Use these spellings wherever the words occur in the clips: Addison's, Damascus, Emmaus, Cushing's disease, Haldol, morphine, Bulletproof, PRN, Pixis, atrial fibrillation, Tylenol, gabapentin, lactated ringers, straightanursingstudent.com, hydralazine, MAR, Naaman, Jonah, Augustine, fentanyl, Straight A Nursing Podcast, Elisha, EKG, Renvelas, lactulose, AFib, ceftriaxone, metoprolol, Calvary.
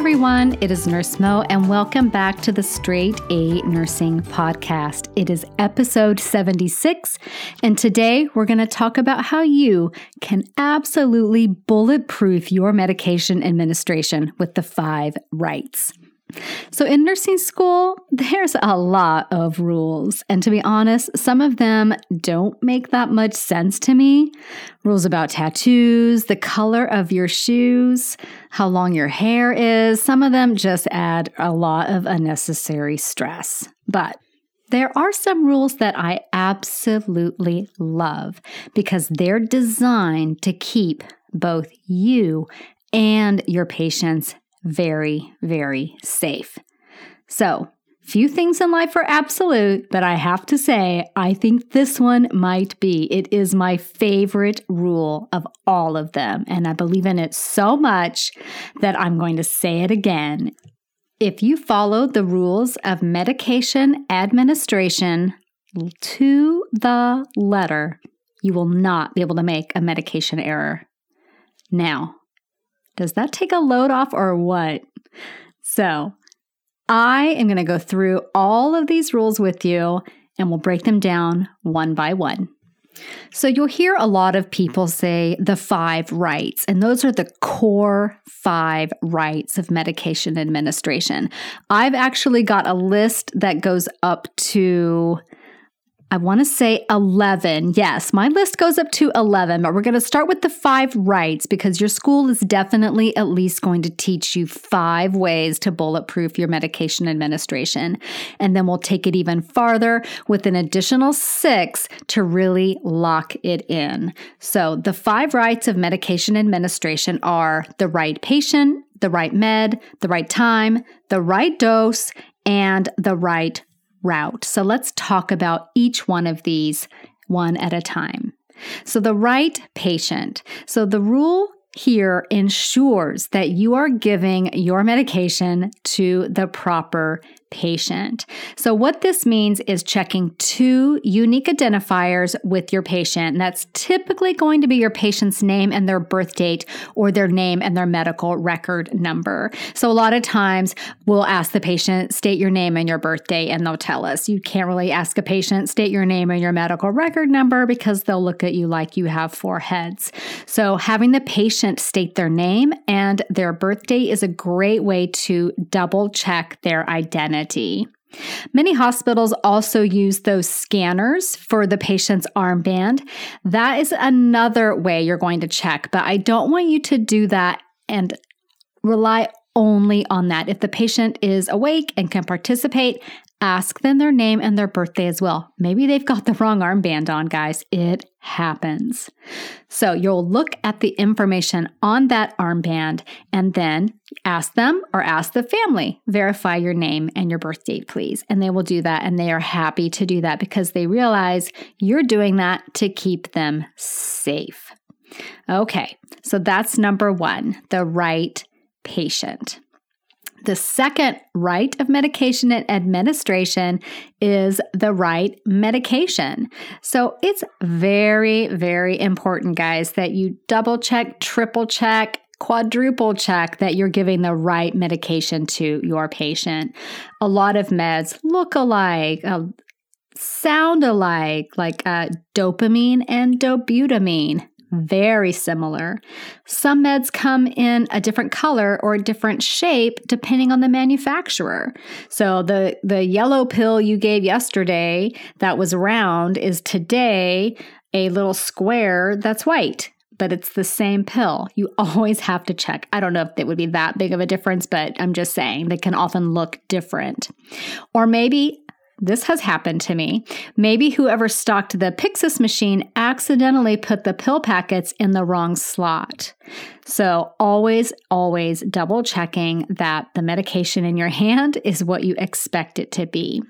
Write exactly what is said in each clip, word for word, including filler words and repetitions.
everyone, it is Nurse Mo, and welcome back to the Straight A Nursing Podcast. It is episode seventy-six, and today we're going to talk about how you can absolutely bulletproof your medication administration with the five rights. So in nursing school, there's a lot of rules, and to be honest, some of them don't make that much sense to me. Rules about tattoos, the color of your shoes, how long your hair is, some of them just add a lot of unnecessary stress. But there are some rules that I absolutely love because they're designed to keep both you and your patients very, very safe. So, few things in life are absolute, but I have to say, I think this one might be. It is my favorite rule of all of them, and I believe in it so much that I'm going to say it again. If you follow the rules of medication administration to the letter, you will not be able to make a medication error. Now, does that take a load off or what? So I am going to go through all of these rules with you and we'll break them down one by one. So you'll hear a lot of people say the five rights, and those are the core five rights of medication administration. I've actually got a list that goes up to, I want to say eleven. Yes, my list goes up to eleven, but we're going to start with the five rights because your school is definitely at least going to teach you five ways to bulletproof your medication administration. And then we'll take it even farther with an additional six to really lock it in. So the five rights of medication administration are the right patient, the right med, the right time, the right dose, and the right route. So let's talk about each one of these one at a time. So the right patient. So the rule here ensures that you are giving your medication to the proper patient. So what this means is checking two unique identifiers with your patient. And that's typically going to be your patient's name and their birth date or their name and their medical record number. So a lot of times we'll ask the patient, state your name and your birth date, and they'll tell us. You can't really ask a patient, state your name and your medical record number, because they'll look at you like you have four heads. So having the patient state their name and their birth date is a great way to double check their identity. Many hospitals also use those scanners for the patient's armband. That is another way you're going to check, but I don't want you to do that and rely only on that. If the patient is awake and can participate, ask them their name and their birthday as well. Maybe they've got the wrong armband on, guys. It happens. So you'll look at the information on that armband and then ask them or ask the family, verify your name and your birth date, please. And they will do that, and they are happy to do that because they realize you're doing that to keep them safe. Okay, so that's number one, the right patient. The second right of medication and administration is the right medication. So it's very, very important, guys, that you double check, triple check, quadruple check that you're giving the right medication to your patient. A lot of meds look alike, uh, sound alike, like uh, dopamine and dobutamine. Very similar. Some meds come in a different color or a different shape depending on the manufacturer. So the, the yellow pill you gave yesterday that was round is today a little square that's white, but it's the same pill. You always have to check. I don't know if it would be that big of a difference, but I'm just saying they can often look different. Or maybe this has happened to me. Maybe whoever stocked the Pixis machine accidentally put the pill packets in the wrong slot. So always, always double checking that the medication in your hand is what you expect it to be.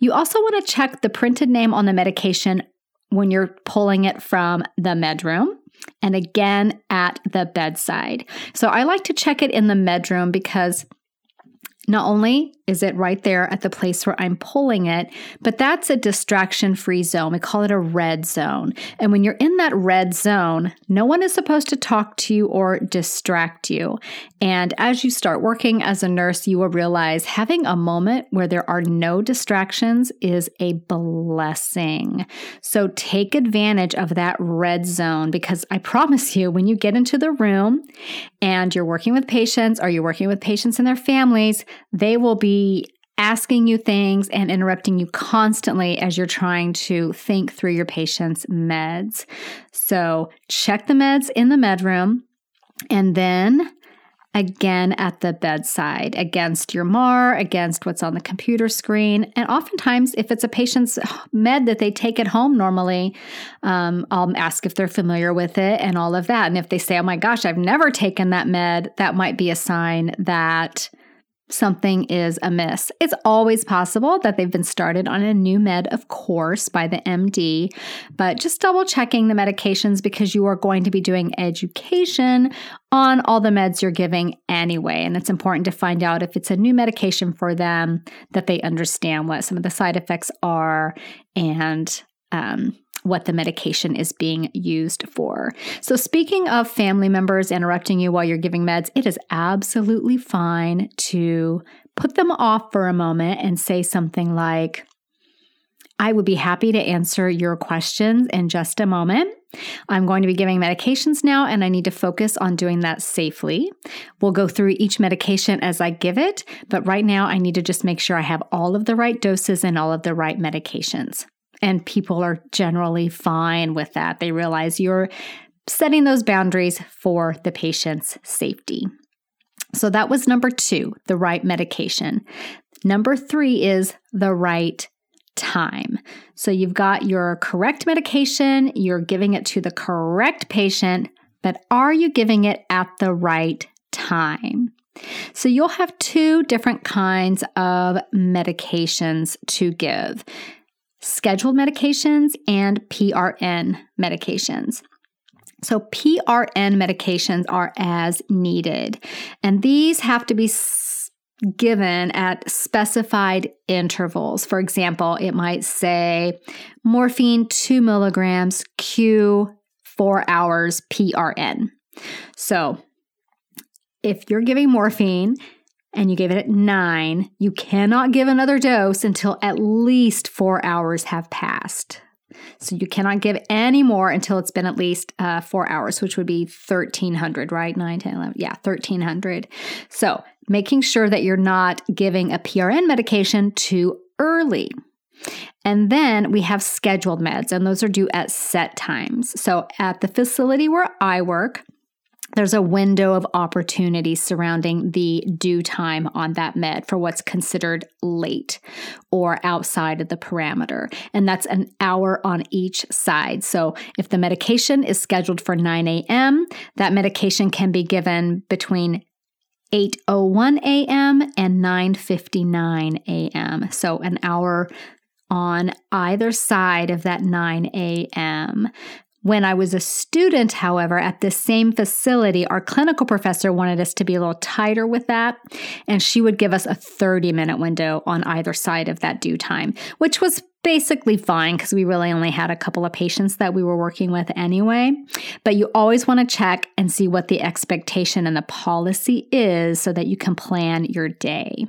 You also want to check the printed name on the medication when you're pulling it from the med room, and again at the bedside. So I like to check it in the med room because not only Is it right there at the place where I'm pulling it? But that's a distraction-free zone. We call it a red zone. And when you're in that red zone, no one is supposed to talk to you or distract you. And as you start working as a nurse, you will realize having a moment where there are no distractions is a blessing. So take advantage of that red zone, because I promise you, when you get into the room and you're working with patients or you're working with patients and their families, they will be asking you things and interrupting you constantly as you're trying to think through your patient's meds. So check the meds in the med room, and then again at the bedside, against your M A R, against what's on the computer screen. And oftentimes, if it's a patient's med that they take at home normally, um, I'll ask if they're familiar with it and all of that. And if they say, oh my gosh, I've never taken that med, that might be a sign that something is amiss. It's always possible that they've been started on a new med, of course, by the M D, but just double checking the medications, because you are going to be doing education on all the meds you're giving anyway. And it's important to find out if it's a new medication for them, that they understand what some of the side effects are and um, what the medication is being used for. So speaking of family members interrupting you while you're giving meds, it is absolutely fine to put them off for a moment and say something like, I would be happy to answer your questions in just a moment. I'm going to be giving medications now, and I need to focus on doing that safely. We'll go through each medication as I give it, but right now I need to just make sure I have all of the right doses and all of the right medications. And people are generally fine with that. They realize you're setting those boundaries for the patient's safety. So that was number two, the right medication. Number three is the right time. So you've got your correct medication, you're giving it to the correct patient, but are you giving it at the right time? So you'll have two different kinds of medications to give: scheduled medications and P R N medications. So P R N medications are as needed, and these have to be s- given at specified intervals. For example, it might say morphine two milligrams Q four hours P R N. So if you're giving morphine and you gave it at nine, you cannot give another dose until at least four hours have passed. So you cannot give any more until it's been at least uh, four hours, which would be thirteen hundred, right? nine, ten, eleven, yeah, thirteen hundred. So making sure that you're not giving a P R N medication too early. And then we have scheduled meds, and those are due at set times. So at the facility where I work, there's a window of opportunity surrounding the due time on that med for what's considered late or outside of the parameter. And that's an hour on each side. So if the medication is scheduled for nine a.m., that medication can be given between eight oh one a.m. and nine fifty-nine a.m. So an hour on either side of that nine a.m. When I was a student, however, at this same facility, our clinical professor wanted us to be a little tighter with that, and she would give us a thirty-minute window on either side of that due time, which was basically fine because we really only had a couple of patients that we were working with anyway. But you always want to check and see what the expectation and the policy is so that you can plan your day.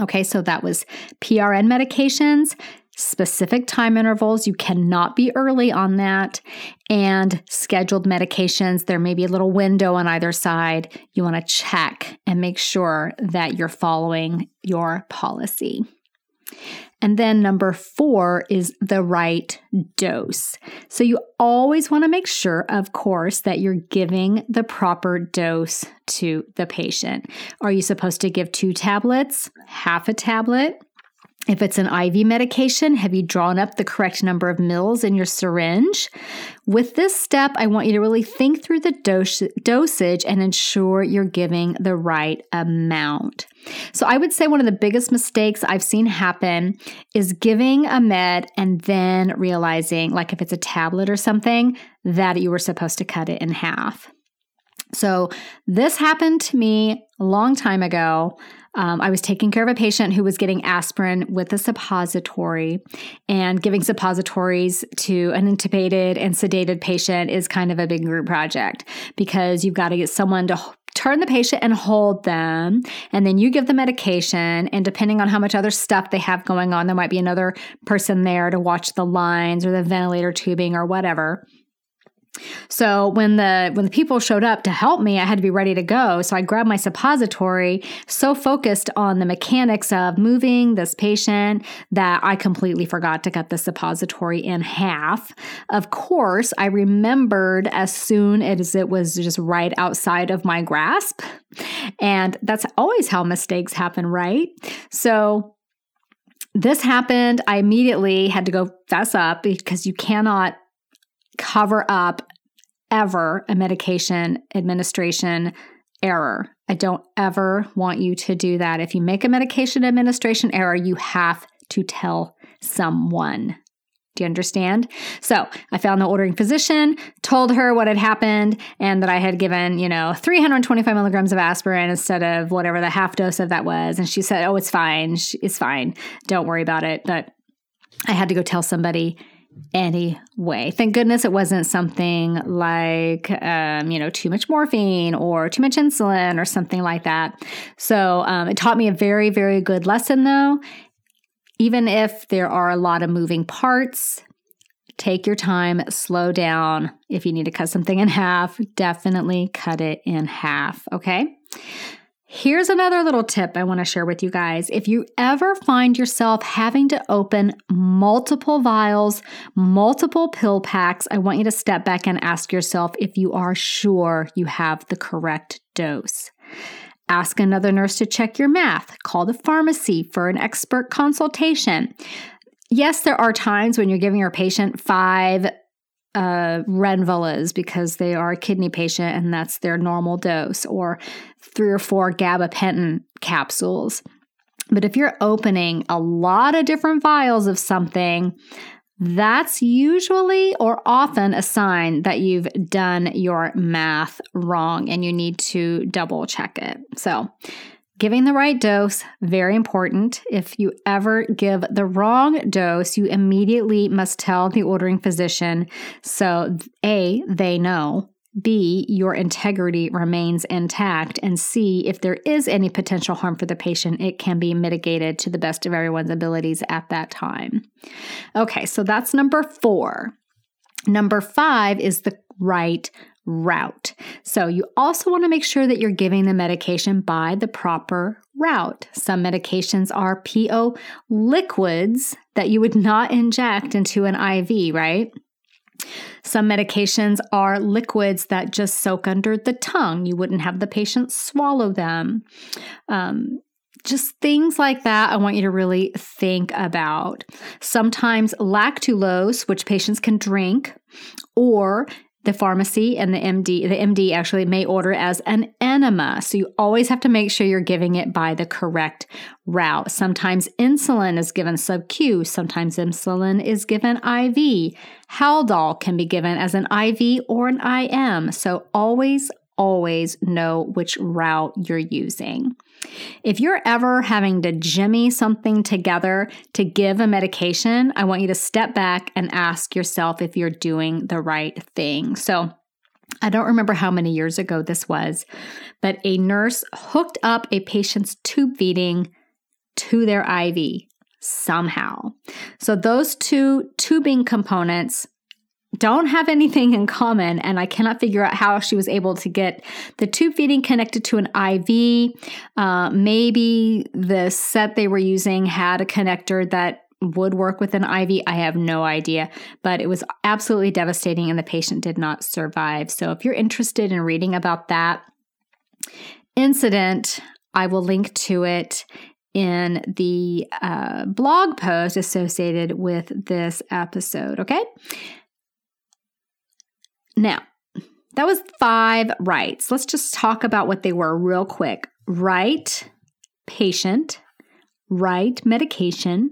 Okay, so that was P R N medications. Specific time intervals, you cannot be early on that, and scheduled medications, there may be a little window on either side. You want to check and make sure that you're following your policy. And then number four is the right dose. So you always want to make sure, of course, that you're giving the proper dose to the patient. Are you supposed to give two tablets, half a tablet? If it's an I V medication, have you drawn up the correct number of mils in your syringe? With this step, I want you to really think through the dos- dosage and ensure you're giving the right amount. So I would say one of the biggest mistakes I've seen happen is giving a med and then realizing, like if it's a tablet or something, that you were supposed to cut it in half. So this happened to me a long time ago. Um, I was taking care of a patient who was getting aspirin with a suppository, and giving suppositories to an intubated and sedated patient is kind of a big group project because you've got to get someone to turn the patient and hold them, and then you give the medication, and depending on how much other stuff they have going on, there might be another person there to watch the lines or the ventilator tubing or whatever. So when the when the people showed up to help me, I had to be ready to go. So I grabbed my suppository, so focused on the mechanics of moving this patient that I completely forgot to cut the suppository in half. Of course, I remembered as soon as it was just right outside of my grasp. And that's always how mistakes happen, right? So this happened. I immediately had to go fess up because you cannot cover up ever a medication administration error. I don't ever want you to do that. If you make a medication administration error, you have to tell someone. Do you understand? So I found the ordering physician, told her what had happened, and that I had given, you know, three hundred twenty-five milligrams of aspirin instead of whatever the half dose of that was. And she said, oh, it's fine. It's fine. Don't worry about it. But I had to go tell somebody anyway. Thank goodness it wasn't something like, um, you know, too much morphine or too much insulin or something like that. So um, it taught me a very, very good lesson, though. Even if there are a lot of moving parts, take your time, slow down. If you need to cut something in half, definitely cut it in half, okay? Here's another little tip I want to share with you guys. If you ever find yourself having to open multiple vials, multiple pill packs, I want you to step back and ask yourself if you are sure you have the correct dose. Ask another nurse to check your math. Call the pharmacy for an expert consultation. Yes, there are times when you're giving your patient five Uh, Renvelas because they are a kidney patient and that's their normal dose, or three or four gabapentin capsules. But if you're opening a lot of different vials of something, that's usually or often a sign that you've done your math wrong and you need to double check it. So giving the right dose, very important. If you ever give the wrong dose, you immediately must tell the ordering physician so A, they know, B, your integrity remains intact, and C, if there is any potential harm for the patient, it can be mitigated to the best of everyone's abilities at that time. Okay, so that's number four. Number five is the right route. So you also want to make sure that you're giving the medication by the proper route. Some medications are P O liquids that you would not inject into an I V, right? Some medications are liquids that just soak under the tongue. You wouldn't have the patient swallow them. Um, Just things like that I want you to really think about. Sometimes lactulose, which patients can drink, or the pharmacy and the M D, the M D actually may order as an enema. So you always have to make sure you're giving it by the correct route. Sometimes insulin is given sub-Q. Sometimes insulin is given I V. Haldol can be given as an I V or an I M. So always, always know which route you're using. If you're ever having to jimmy something together to give a medication, I want you to step back and ask yourself if you're doing the right thing. So I don't remember how many years ago this was, but a nurse hooked up a patient's tube feeding to their I V somehow. So those two tubing components don't have anything in common, and I cannot figure out how she was able to get the tube feeding connected to an I V. Uh, maybe the set they were using had a connector that would work with an I V. I have no idea, but it was absolutely devastating, and the patient did not survive. So if you're interested in reading about that incident, I will link to it in the uh, blog post associated with this episode, okay? Now, that was five rights. Let's just talk about what they were real quick. Right patient, right medication,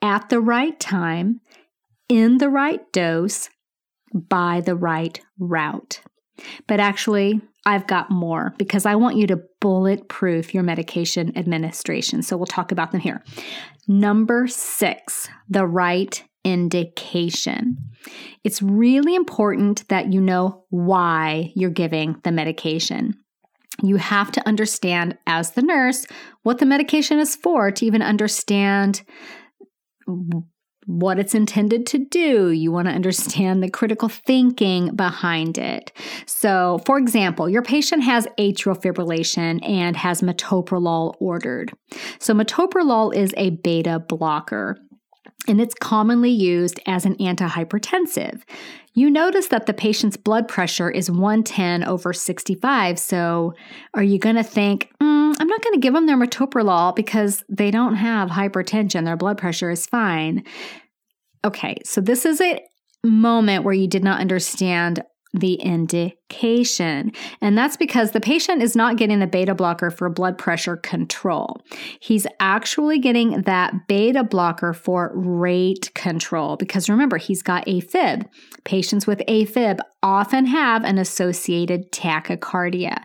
at the right time, in the right dose, by the right route. But actually, I've got more because I want you to bulletproof your medication administration. So we'll talk about them here. Number six, the right indication. It's really important that you know why you're giving the medication. You have to understand as the nurse what the medication is for to even understand what it's intended to do. You want to understand the critical thinking behind it. So, for example, your patient has atrial fibrillation and has metoprolol ordered. So metoprolol is a beta blocker, and it's commonly used as an antihypertensive. You notice that the patient's blood pressure is one ten over sixty-five, so are you going to think, mm, I'm not going to give them their metoprolol because they don't have hypertension, their blood pressure is fine. Okay, so this is a moment where you did not understand the indication. And that's because the patient is not getting the beta blocker for blood pressure control. He's actually getting that beta blocker for rate control because remember, he's got AFib. Patients with AFib often have an associated tachycardia.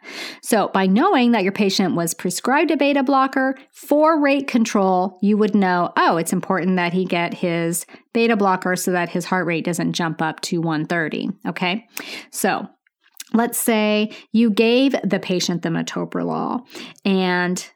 So by knowing that your patient was prescribed a beta blocker for rate control, you would know, oh, it's important that he get his beta blocker so that his heart rate doesn't jump up to one thirty, okay? So let's say you gave the patient the metoprolol, and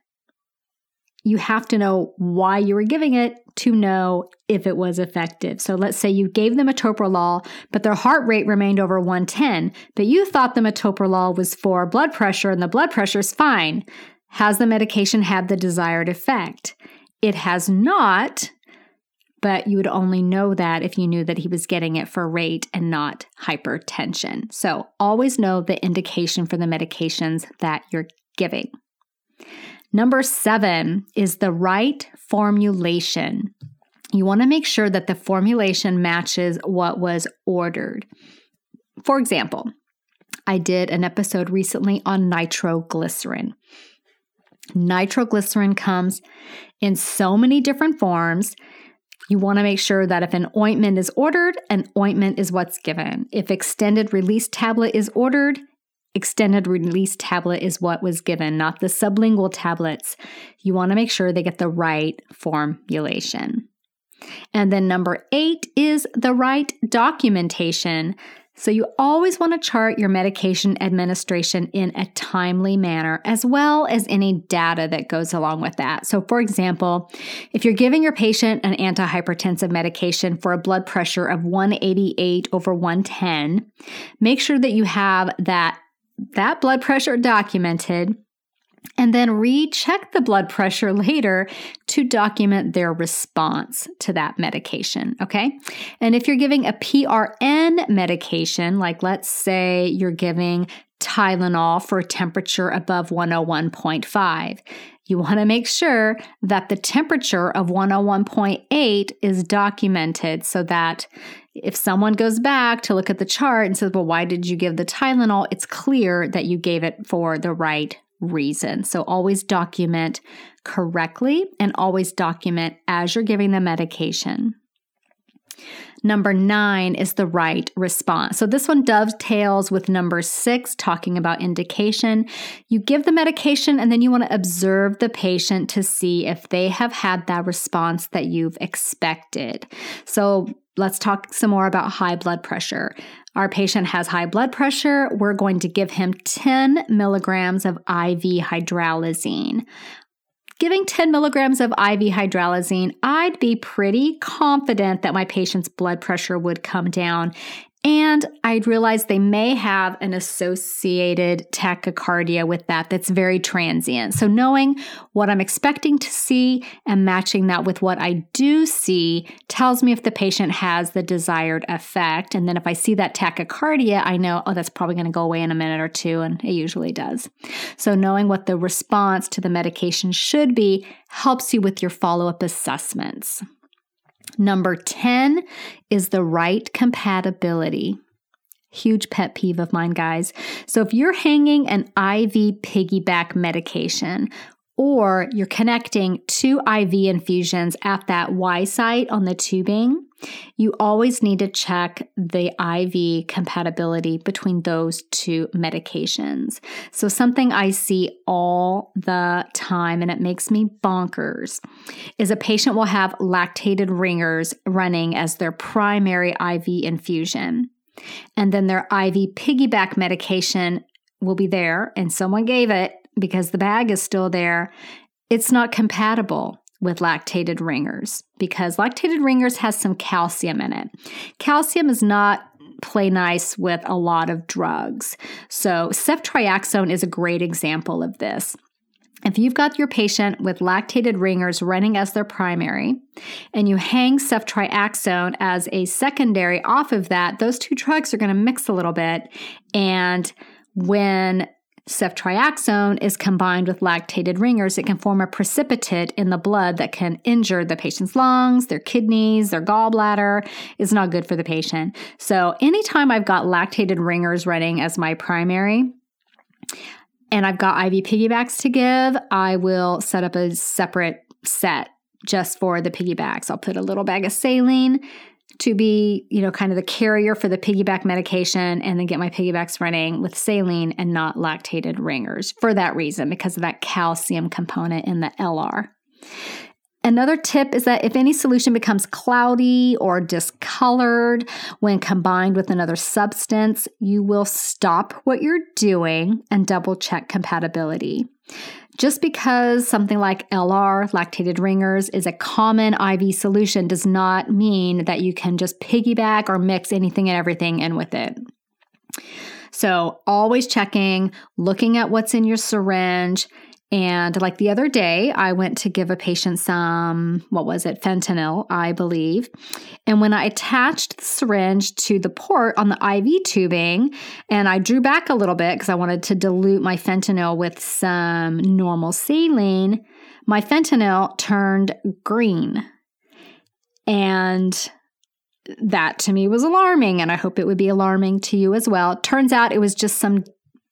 you have to know why you were giving it to know if it was effective. So let's say you gave them metoprolol, but their heart rate remained over one ten, but you thought the metoprolol was for blood pressure and the blood pressure is fine. Has the medication had the desired effect? It has not, but you would only know that if you knew that he was getting it for rate and not hypertension. So always know the indication for the medications that you're giving. Number seven is the right formulation. You want to make sure that the formulation matches what was ordered. For example, I did an episode recently on nitroglycerin. Nitroglycerin comes in so many different forms. You want to make sure that if an ointment is ordered, an ointment is what's given. If extended release tablet is ordered, extended release tablet is what was given, not the sublingual tablets. You want to make sure they get the right formulation. And then number eight is the right documentation. So you always want to chart your medication administration in a timely manner, as well as any data that goes along with that. So for example, if you're giving your patient an antihypertensive medication for a blood pressure of one eighty-eight over one ten, make sure that you have that, that blood pressure documented, and then recheck the blood pressure later to document their response to that medication, okay? And if you're giving a P R N medication, like let's say you're giving Tylenol for a temperature above one oh one point five, you want to make sure that the temperature of one oh one point eight is documented so that if someone goes back to look at the chart and says, well, why did you give the Tylenol? It's clear that you gave it for the right reason. So always document correctly and always document as you're giving the medication. Number nine is the right response. So this one dovetails with number six, talking about indication. You give the medication and then you want to observe the patient to see if they have had that response that you've expected. So let's talk some more about high blood pressure. Our patient has high blood pressure. We're going to give him ten milligrams of I V hydralazine. Giving ten milligrams of I V hydralazine, I'd be pretty confident that my patient's blood pressure would come down, and I'd realize they may have an associated tachycardia with that that's very transient. So knowing what I'm expecting to see and matching that with what I do see tells me if the patient has the desired effect. And then if I see that tachycardia, I know, oh, that's probably going to go away in a minute or two, and it usually does. So knowing what the response to the medication should be helps you with your follow-up assessments. Number ten is the right compatibility. Huge pet peeve of mine, guys. So if you're hanging an I V piggyback medication or you're connecting two I V infusions at that Y site on the tubing, You always need to check the I V compatibility between those two medications. So something I see all the time, and it makes me bonkers, is a patient will have lactated ringers running as their primary I V infusion. And then their I V piggyback medication will be there, and someone gave it because the bag is still there. It's not compatible with lactated ringers because lactated ringers has some calcium in it. Calcium is not play nice with a lot of drugs. So ceftriaxone is a great example of this. If you've got your patient with lactated ringers running as their primary and you hang ceftriaxone as a secondary off of that, those two drugs are going to mix a little bit. And when ceftriaxone is combined with lactated ringers, it can form a precipitate in the blood that can injure the patient's lungs, their kidneys, their gallbladder. It's not good for the patient. So anytime I've got lactated ringers running as my primary and I've got I V piggybacks to give, I will set up a separate set just for the piggybacks. I'll put a little bag of saline to be, you know, kind of the carrier for the piggyback medication, and then get my piggybacks running with saline and not lactated ringers for that reason, because of that calcium component in the L R. Another tip is that if any solution becomes cloudy or discolored when combined with another substance, you will stop what you're doing and double check compatibility. Just because something like L R, lactated ringers, is a common I V solution does not mean that you can just piggyback or mix anything and everything in with it. So always checking, looking at what's in your syringe. And like the other day, I went to give a patient some, what was it, fentanyl, I believe. And when I attached the syringe to the port on the I V tubing, and I drew back a little bit because I wanted to dilute my fentanyl with some normal saline, my fentanyl turned green. And that to me was alarming, and I hope it would be alarming to you as well. It turns out it was just some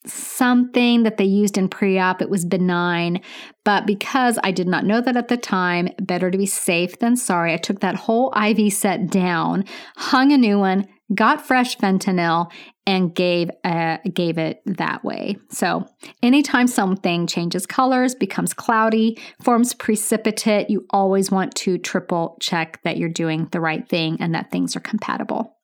something that they used in pre-op. It was benign, but because I did not know that at the time, better to be safe than sorry. I took that whole I V set down, hung a new one, got fresh fentanyl, and gave uh, gave it that way. So anytime something changes colors, becomes cloudy, forms precipitate, you always want to triple check that you're doing the right thing and that things are compatible.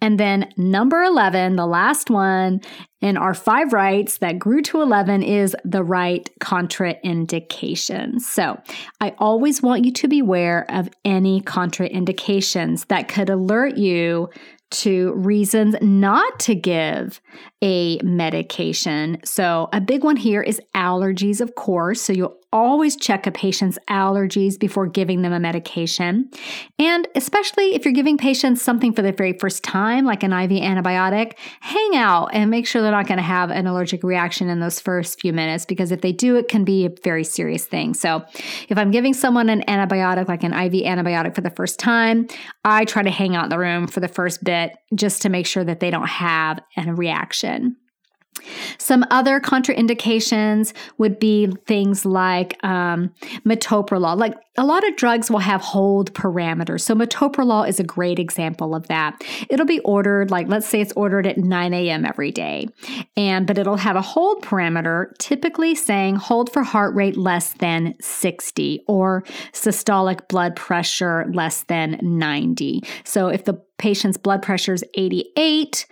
And then number eleven, the last one in our five rights that grew to eleven, is the right contraindications. So I always want you to be aware of any contraindications that could alert you to reasons not to give a medication. So a big one here is allergies, of course. So you'll always check a patient's allergies before giving them a medication. And especially if you're giving patients something for the very first time, like an I V antibiotic, hang out and make sure they're not going to have an allergic reaction in those first few minutes, because if they do, it can be a very serious thing. So if I'm giving someone an antibiotic, like an I V antibiotic for the first time, I try to hang out in the room for the first bit just to make sure that they don't have a reaction. Some other contraindications would be things like um, metoprolol. Like a lot of drugs will have hold parameters. So metoprolol is a great example of that. It'll be ordered, like let's say it's ordered at nine a.m. every day, and but it'll have a hold parameter, typically saying hold for heart rate less than sixty or systolic blood pressure less than ninety. So if the patient's blood pressure is eighty-eight,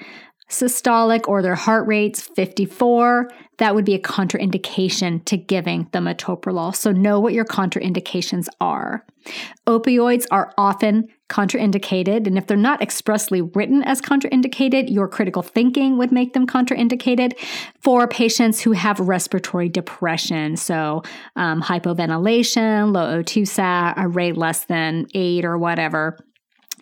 systolic, or their heart rate's fifty-four, that would be a contraindication to giving the metoprolol. So know what your contraindications are. Opioids are often contraindicated, and if they're not expressly written as contraindicated, your critical thinking would make them contraindicated for patients who have respiratory depression. So um, hypoventilation, low O two sat, a rate less than eight or whatever.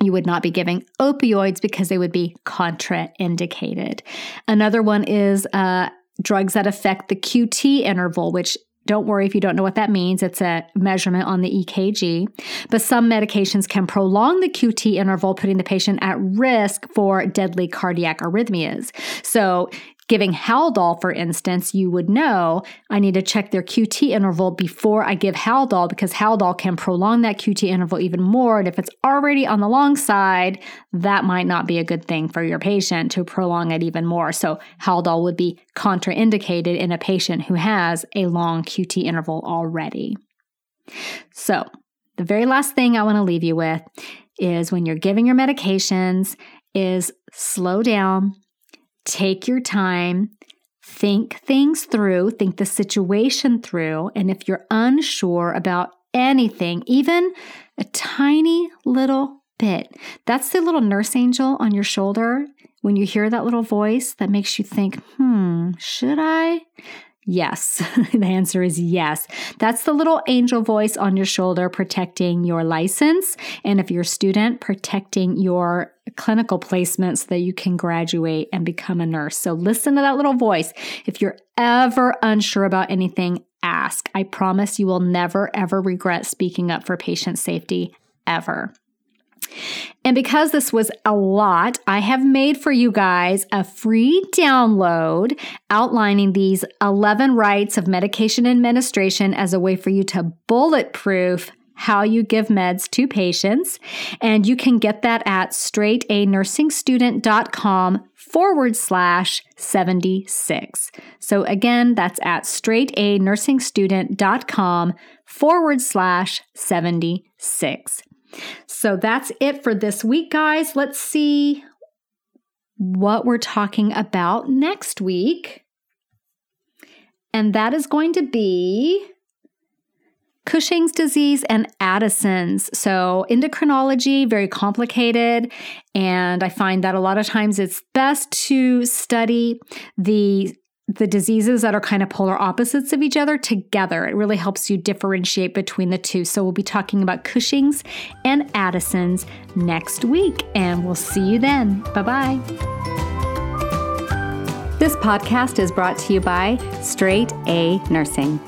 You would not be giving opioids because they would be contraindicated. Another one is uh, drugs that affect the Q T interval, which, don't worry if you don't know what that means. It's a measurement on the E K G. But some medications can prolong the Q T interval, putting the patient at risk for deadly cardiac arrhythmias. So giving Haldol, for instance, you would know I need to check their Q T interval before I give Haldol, because Haldol can prolong that Q T interval even more. And if it's already on the long side, that might not be a good thing for your patient to prolong it even more. So Haldol would be contraindicated in a patient who has a long Q T interval already. So the very last thing I want to leave you with is, when you're giving your medications, is slow down, take your time, think things through, think the situation through, and if you're unsure about anything, even a tiny little bit, that's the little nurse angel on your shoulder. When you hear that little voice that makes you think, hmm, should I? Yes. The answer is yes. That's the little angel voice on your shoulder protecting your license. And if you're a student, protecting your clinical placement so that you can graduate and become a nurse. So listen to that little voice. If you're ever unsure about anything, ask. I promise you will never, ever regret speaking up for patient safety, ever. And because this was a lot, I have made for you guys a free download outlining these eleven rights of medication administration as a way for you to bulletproof how you give meds to patients. And you can get that at straightanursingstudent.com forward slash 76. So again, that's at straightanursingstudent.com forward slash 76. So that's it for this week, guys. Let's see what we're talking about next week. And that is going to be Cushing's disease and Addison's. So endocrinology, very complicated. And I find that a lot of times it's best to study the the diseases that are kind of polar opposites of each other together. It really helps you differentiate between the two. So we'll be talking about Cushing's and Addison's next week, and we'll see you then. Bye-bye. This podcast is brought to you by Straight A Nursing.